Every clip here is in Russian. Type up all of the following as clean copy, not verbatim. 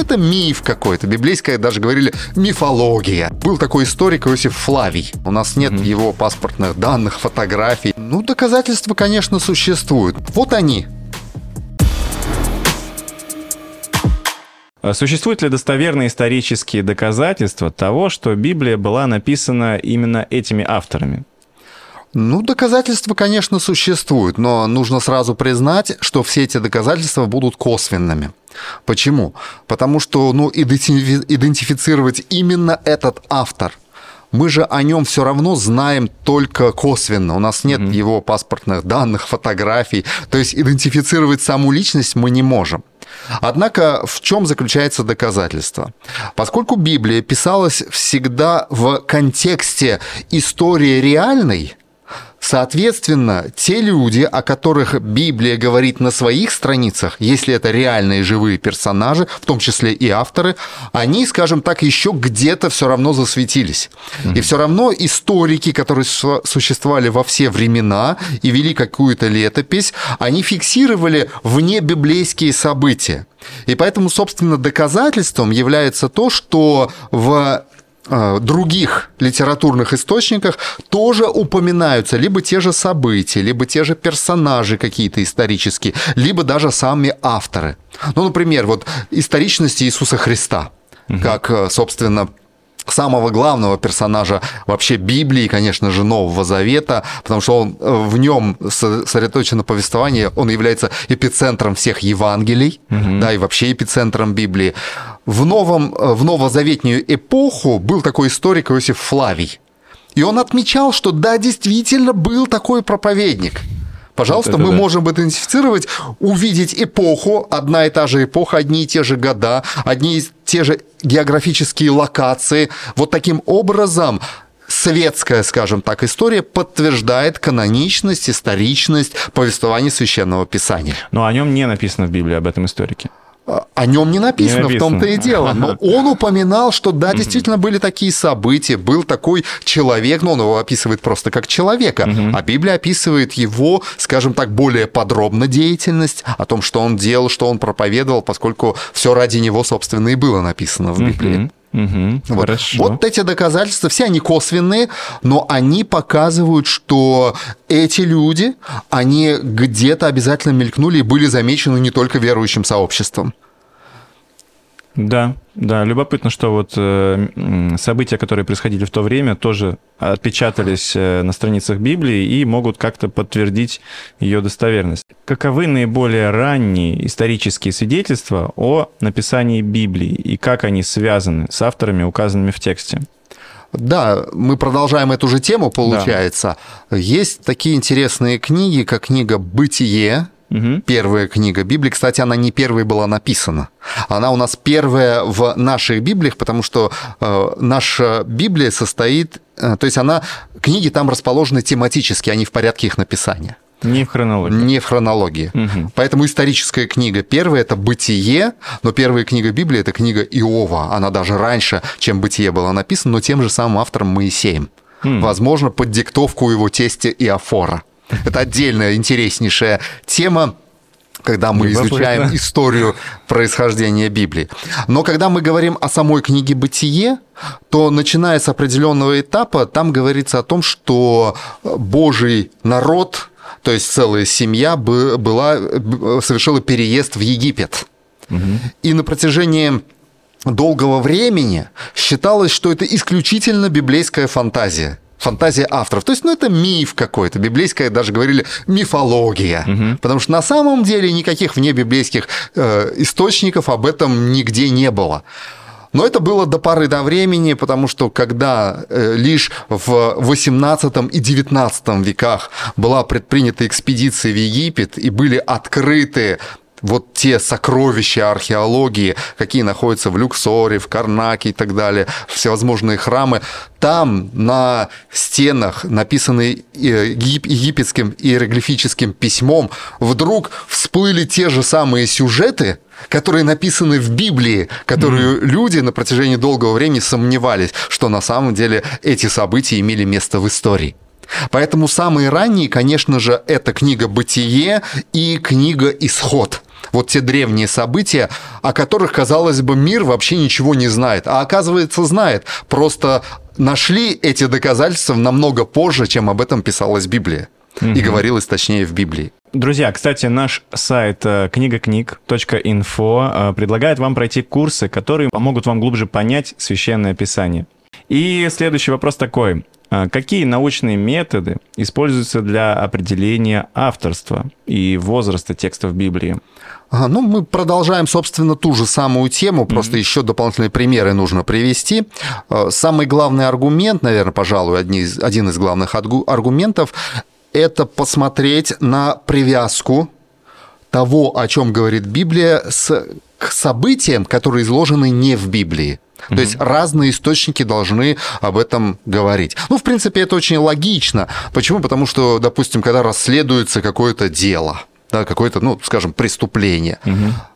Ну, это миф какой-то. Библейская, даже говорили, мифология. Был такой историк Иосиф Флавий. У нас нет его паспортных данных, фотографий. Ну, доказательства, конечно, существуют. Вот они. Существуют ли достоверные исторические доказательства того, что Библия была написана именно этими авторами? Ну, доказательства, конечно, существуют, но нужно сразу признать, что все эти доказательства будут косвенными. Почему? Потому что, идентифицировать именно этот автор. Мы же о нем все равно знаем только косвенно. У нас нет его паспортных данных, фотографий. То есть идентифицировать саму личность мы не можем. Однако в чем заключается доказательство? Поскольку Библия писалась всегда в контексте истории реальной, соответственно, те люди, о которых Библия говорит на своих страницах, если это реальные живые персонажи, в том числе и авторы, они, скажем так, еще где-то все равно засветились. И все равно историки, которые существовали во все времена и вели какую-то летопись, они фиксировали внебиблейские события. И поэтому, собственно, доказательством является то, что в других литературных источниках тоже упоминаются либо те же события, либо те же персонажи какие-то исторические, либо даже сами авторы. Ну, например, вот историчность Иисуса Христа, как, собственно, самого главного персонажа вообще Библии, конечно же, Нового Завета, потому что он, в нем сосредоточено повествование, он является эпицентром всех Евангелий, да, и вообще эпицентром Библии. В новозаветнюю эпоху был такой историк Иосиф Флавий, и он отмечал, что да, действительно был такой проповедник. Пожалуйста, вот мы можем идентифицировать, увидеть эпоху, одна и та же эпоха, одни и те же года, одни и те же географические локации. Вот таким образом светская, скажем так, история подтверждает каноничность, историчность повествования Священного Писания. Но о нем не написано в Библии, об этом историке. О нем не написано, в том-то и дело. Но он упоминал, что да, действительно были такие события, был такой человек, но он его описывает просто как человека, а Библия описывает его, скажем так, более подробно деятельность, о том, что он делал, что он проповедовал, поскольку все ради него, собственно, и было написано в Библии. Вот эти доказательства, все они косвенные, но они показывают, что эти люди, они где-то обязательно мелькнули и были замечены не только верующим сообществом. Да, да, любопытно, что вот события, которые происходили в то время, тоже отпечатались на страницах Библии и могут как-то подтвердить ее достоверность. Каковы наиболее ранние исторические свидетельства о написании Библии и как они связаны с авторами, указанными в тексте? Да, мы продолжаем эту же тему, получается. Да. Есть такие интересные книги, как книга «Бытие», первая книга Библии. Кстати, она не первой была написана. Она у нас первая в наших Библиях, потому что наша Библия состоит... то есть она, книги там расположены тематически, а не в порядке их написания. Не в хронологии. Не в хронологии. Поэтому историческая книга первая – это «Бытие», но первая книга Библии – это книга Иова. Она даже раньше, чем «Бытие» была написана, но тем же самым автором Моисеем. Возможно, под диктовку его тестя Иофора. Это отдельная интереснейшая тема, когда мы изучаем историю происхождения Библии. Но когда мы говорим о самой книге «Бытие», то, начиная с определенного этапа, там говорится о том, что Божий народ, то есть целая семья, совершила переезд в Египет. И на протяжении долгого времени считалось, что это исключительно библейская фантазия. Фантазия авторов. То есть, это миф какой-то. Библейская, даже говорили, мифология. Потому что на самом деле никаких внебиблейских источников об этом нигде не было. Но это было до поры до времени, потому что когда лишь в XVIII и XIX веках была предпринята экспедиция в Египет и были открыты вот те сокровища археологии, какие находятся в Люксоре, в Карнаке и так далее, всевозможные храмы, там на стенах, написанные египетским иероглифическим письмом, вдруг всплыли те же самые сюжеты, которые написаны в Библии, которые люди на протяжении долгого времени сомневались, что на самом деле эти события имели место в истории. Поэтому самые ранние, конечно же, это книга «Бытие» и книга «Исход». вот те древние события, о которых, казалось бы, мир вообще ничего не знает. А оказывается, знает. Просто нашли эти доказательства намного позже, чем об этом писалась Библия. И говорилось, точнее, в Библии. Друзья, кстати, наш сайт книгакниг.инфо предлагает вам пройти курсы, которые помогут вам глубже понять Священное Писание. И следующий вопрос такой. Какие научные методы используются для определения авторства и возраста текстов Библии? Ну, мы продолжаем, собственно, ту же самую тему, просто еще дополнительные примеры нужно привести. Самый главный аргумент, наверное, пожалуй, один из главных аргументов – это посмотреть на привязку того, о чем говорит Библия, к событиям, которые изложены не в Библии. То есть разные источники должны об этом говорить. Ну, в принципе, это очень логично. Почему? Потому что, допустим, когда расследуется какое-то дело, да, какое-то, ну, скажем, преступление,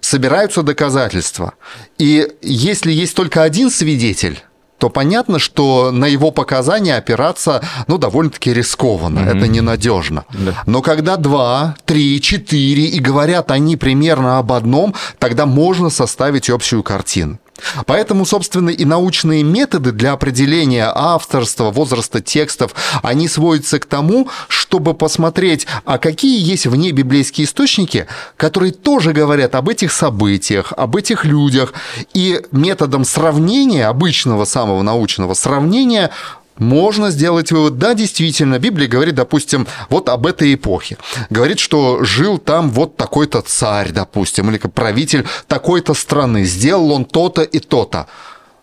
собираются доказательства. И если есть только один свидетель, то понятно, что на его показания опираться, ну, довольно-таки рискованно, это ненадежно. Да. Но когда 2, 3, 4, и говорят они примерно об одном, тогда можно составить общую картину. Поэтому, собственно, и научные методы для определения авторства, возраста текстов, они сводятся к тому, чтобы посмотреть, а какие есть внебиблейские источники, которые тоже говорят об этих событиях, об этих людях. И методом сравнения, обычного самого научного сравнения, можно сделать вывод, да, действительно, Библия говорит, допустим, вот об этой эпохе. Говорит, что жил там вот такой-то царь, допустим, или правитель такой-то страны, сделал он то-то и то-то.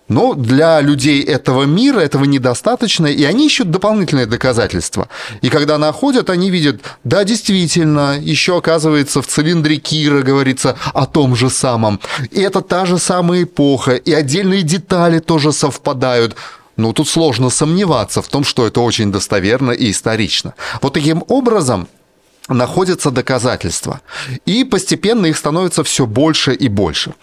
Но для людей этого мира этого недостаточно, и они ищут дополнительные доказательства. И когда находят, они видят, да, действительно, еще оказывается в цилиндре Кира говорится о том же самом. И это та же самая эпоха, и отдельные детали тоже совпадают. Ну, тут сложно сомневаться в том, что это очень достоверно и исторично. Вот таким образом находятся доказательства, и постепенно их становится все больше и больше.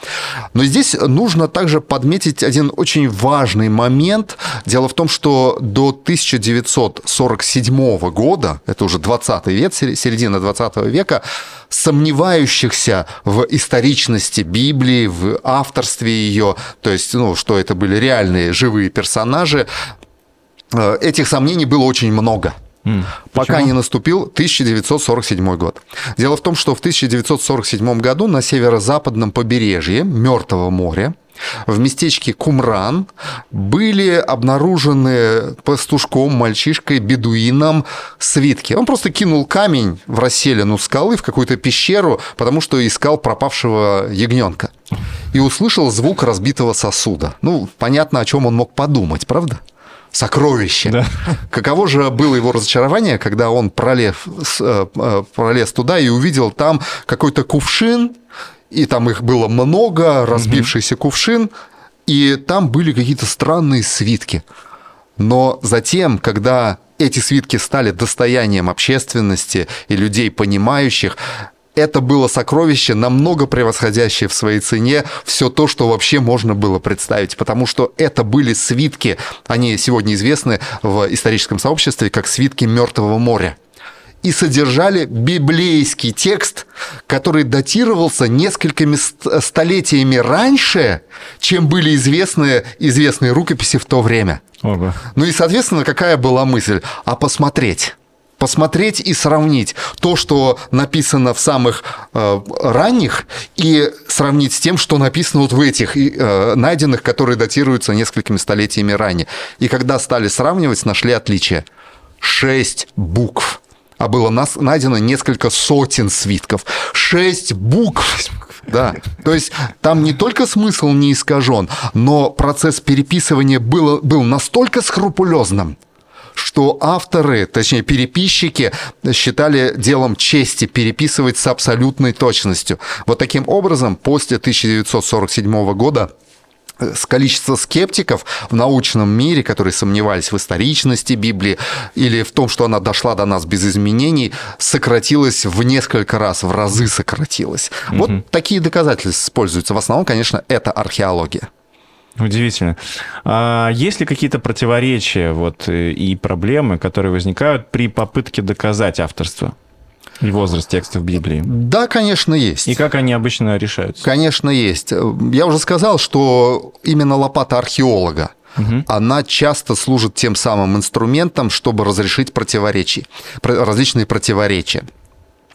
Но здесь нужно также подметить один очень важный момент. Дело в том, что до 1947 года, это уже 20 век, середина 20 века, сомневающихся в историчности Библии, в авторстве ее, то есть, ну, что это были реальные живые персонажи, этих сомнений было очень много. Пока не наступил 1947 год. Дело в том, что в 1947 году на северо-западном побережье Мертвого моря в местечке Кумран были обнаружены пастушком, мальчишкой, бедуином свитки. Он просто кинул камень в расселину скалы, в какую-то пещеру, потому что искал пропавшего ягненка. И услышал звук разбитого сосуда. Ну, понятно, о чем он мог подумать, правда? Сокровище. Да. Каково же было его разочарование, когда он пролез туда и увидел там какой-то кувшин, и там их было много, разбившийся кувшин, и там были какие-то странные свитки. Но затем, когда эти свитки стали достоянием общественности и людей, понимающих, это было сокровище, намного превосходящее в своей цене все то, что вообще можно было представить, потому что это были свитки, они сегодня известны в историческом сообществе как свитки Мертвого моря, и содержали библейский текст, который датировался несколькими столетиями раньше, чем были известные рукописи в то время. Ого. Ну и, соответственно, какая была мысль? А посмотреть и сравнить то, что написано в самых ранних, и сравнить с тем, что написано вот в этих найденных, которые датируются несколькими столетиями ранее. И когда стали сравнивать, нашли отличия. 6 букв. А было найдено несколько сотен свитков. 6 букв. Да. То есть там не только смысл не искажен, но процесс переписывания был настолько скрупулезным, что авторы, точнее, переписчики считали делом чести переписывать с абсолютной точностью. Вот таким образом, после 1947 года количество скептиков в научном мире, которые сомневались в историчности Библии или в том, что она дошла до нас без изменений, сократилось в несколько раз, в разы сократилось. Вот такие доказательства используются. В основном, конечно, это археология. Удивительно. А есть ли какие-то противоречия и проблемы, которые возникают при попытке доказать авторство? И возраст текстов Библии. Да, конечно, есть. И как они обычно решаются? Конечно, есть. Я уже сказал, что именно лопата археолога, она часто служит тем самым инструментом, чтобы разрешить различные противоречия.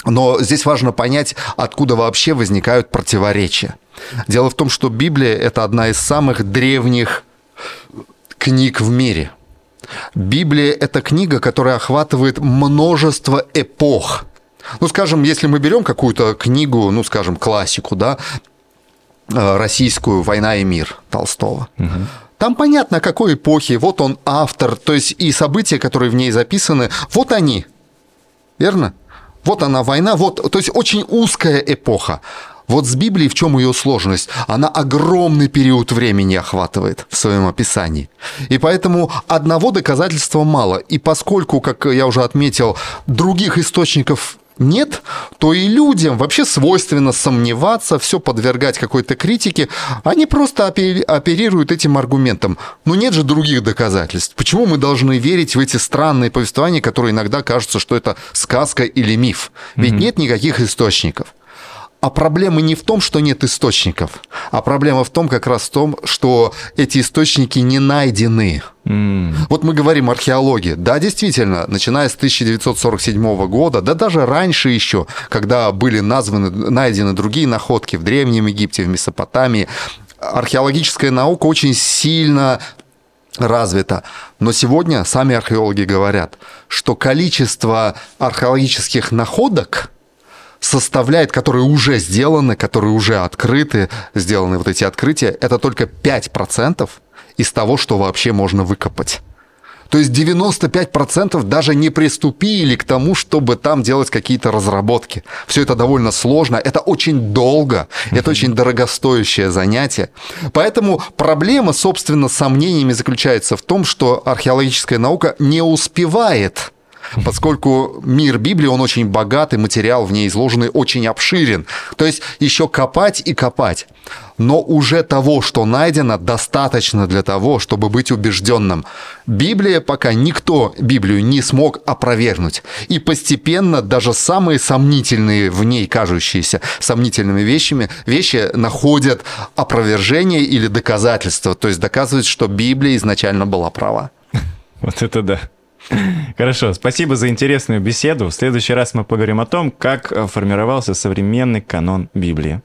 Но здесь важно понять, откуда вообще возникают противоречия. Дело в том, что Библия – это одна из самых древних книг в мире. Библия – это книга, которая охватывает множество эпох. Ну, скажем, если мы берем какую-то книгу, ну, скажем, классику, да, российскую «Война и мир» Толстого, там понятно, о какой эпохе, вот он автор, то есть и события, которые в ней записаны, вот они, верно? Вот она война, вот, то есть очень узкая эпоха. Вот с Библией в чем ее сложность? Она огромный период времени охватывает в своем описании. И поэтому одного доказательства мало. И поскольку, как я уже отметил, других источников нет, то и людям вообще свойственно сомневаться, все подвергать какой-то критике. Они просто оперируют этим аргументом. Но нет же других доказательств. Почему мы должны верить в эти странные повествования, которые иногда кажутся, что это сказка или миф? Ведь нет никаких источников. А проблема не в том, что нет источников, а проблема в том, как раз в том, что эти источники не найдены. Вот мы говорим археологи. Да, действительно, начиная с 1947 года, да даже раньше еще, когда были найдены другие находки в Древнем Египте, в Месопотамии, археологическая наука очень сильно развита. Но сегодня сами археологи говорят, что количество археологических находок составляет, которые уже сделаны, которые уже открыты, сделаны вот эти открытия, это только 5% из того, что вообще можно выкопать. То есть 95% даже не приступили к тому, чтобы там делать какие-то разработки. Все это довольно сложно, это очень долго, это очень дорогостоящее занятие. Поэтому проблема, собственно, с сомнениями заключается в том, что археологическая наука не успевает, поскольку мир Библии, он очень богат, и материал в ней изложенный очень обширен. То есть еще копать и копать. Но уже того, что найдено, достаточно для того, чтобы быть убежденным. Библия, пока никто Библию не смог опровергнуть. И постепенно даже самые сомнительные в ней, кажущиеся сомнительными вещи находят опровержение или доказательство. То есть доказывают, что Библия изначально была права. Вот это да. Хорошо, спасибо за интересную беседу. В следующий раз мы поговорим о том, как формировался современный канон Библии.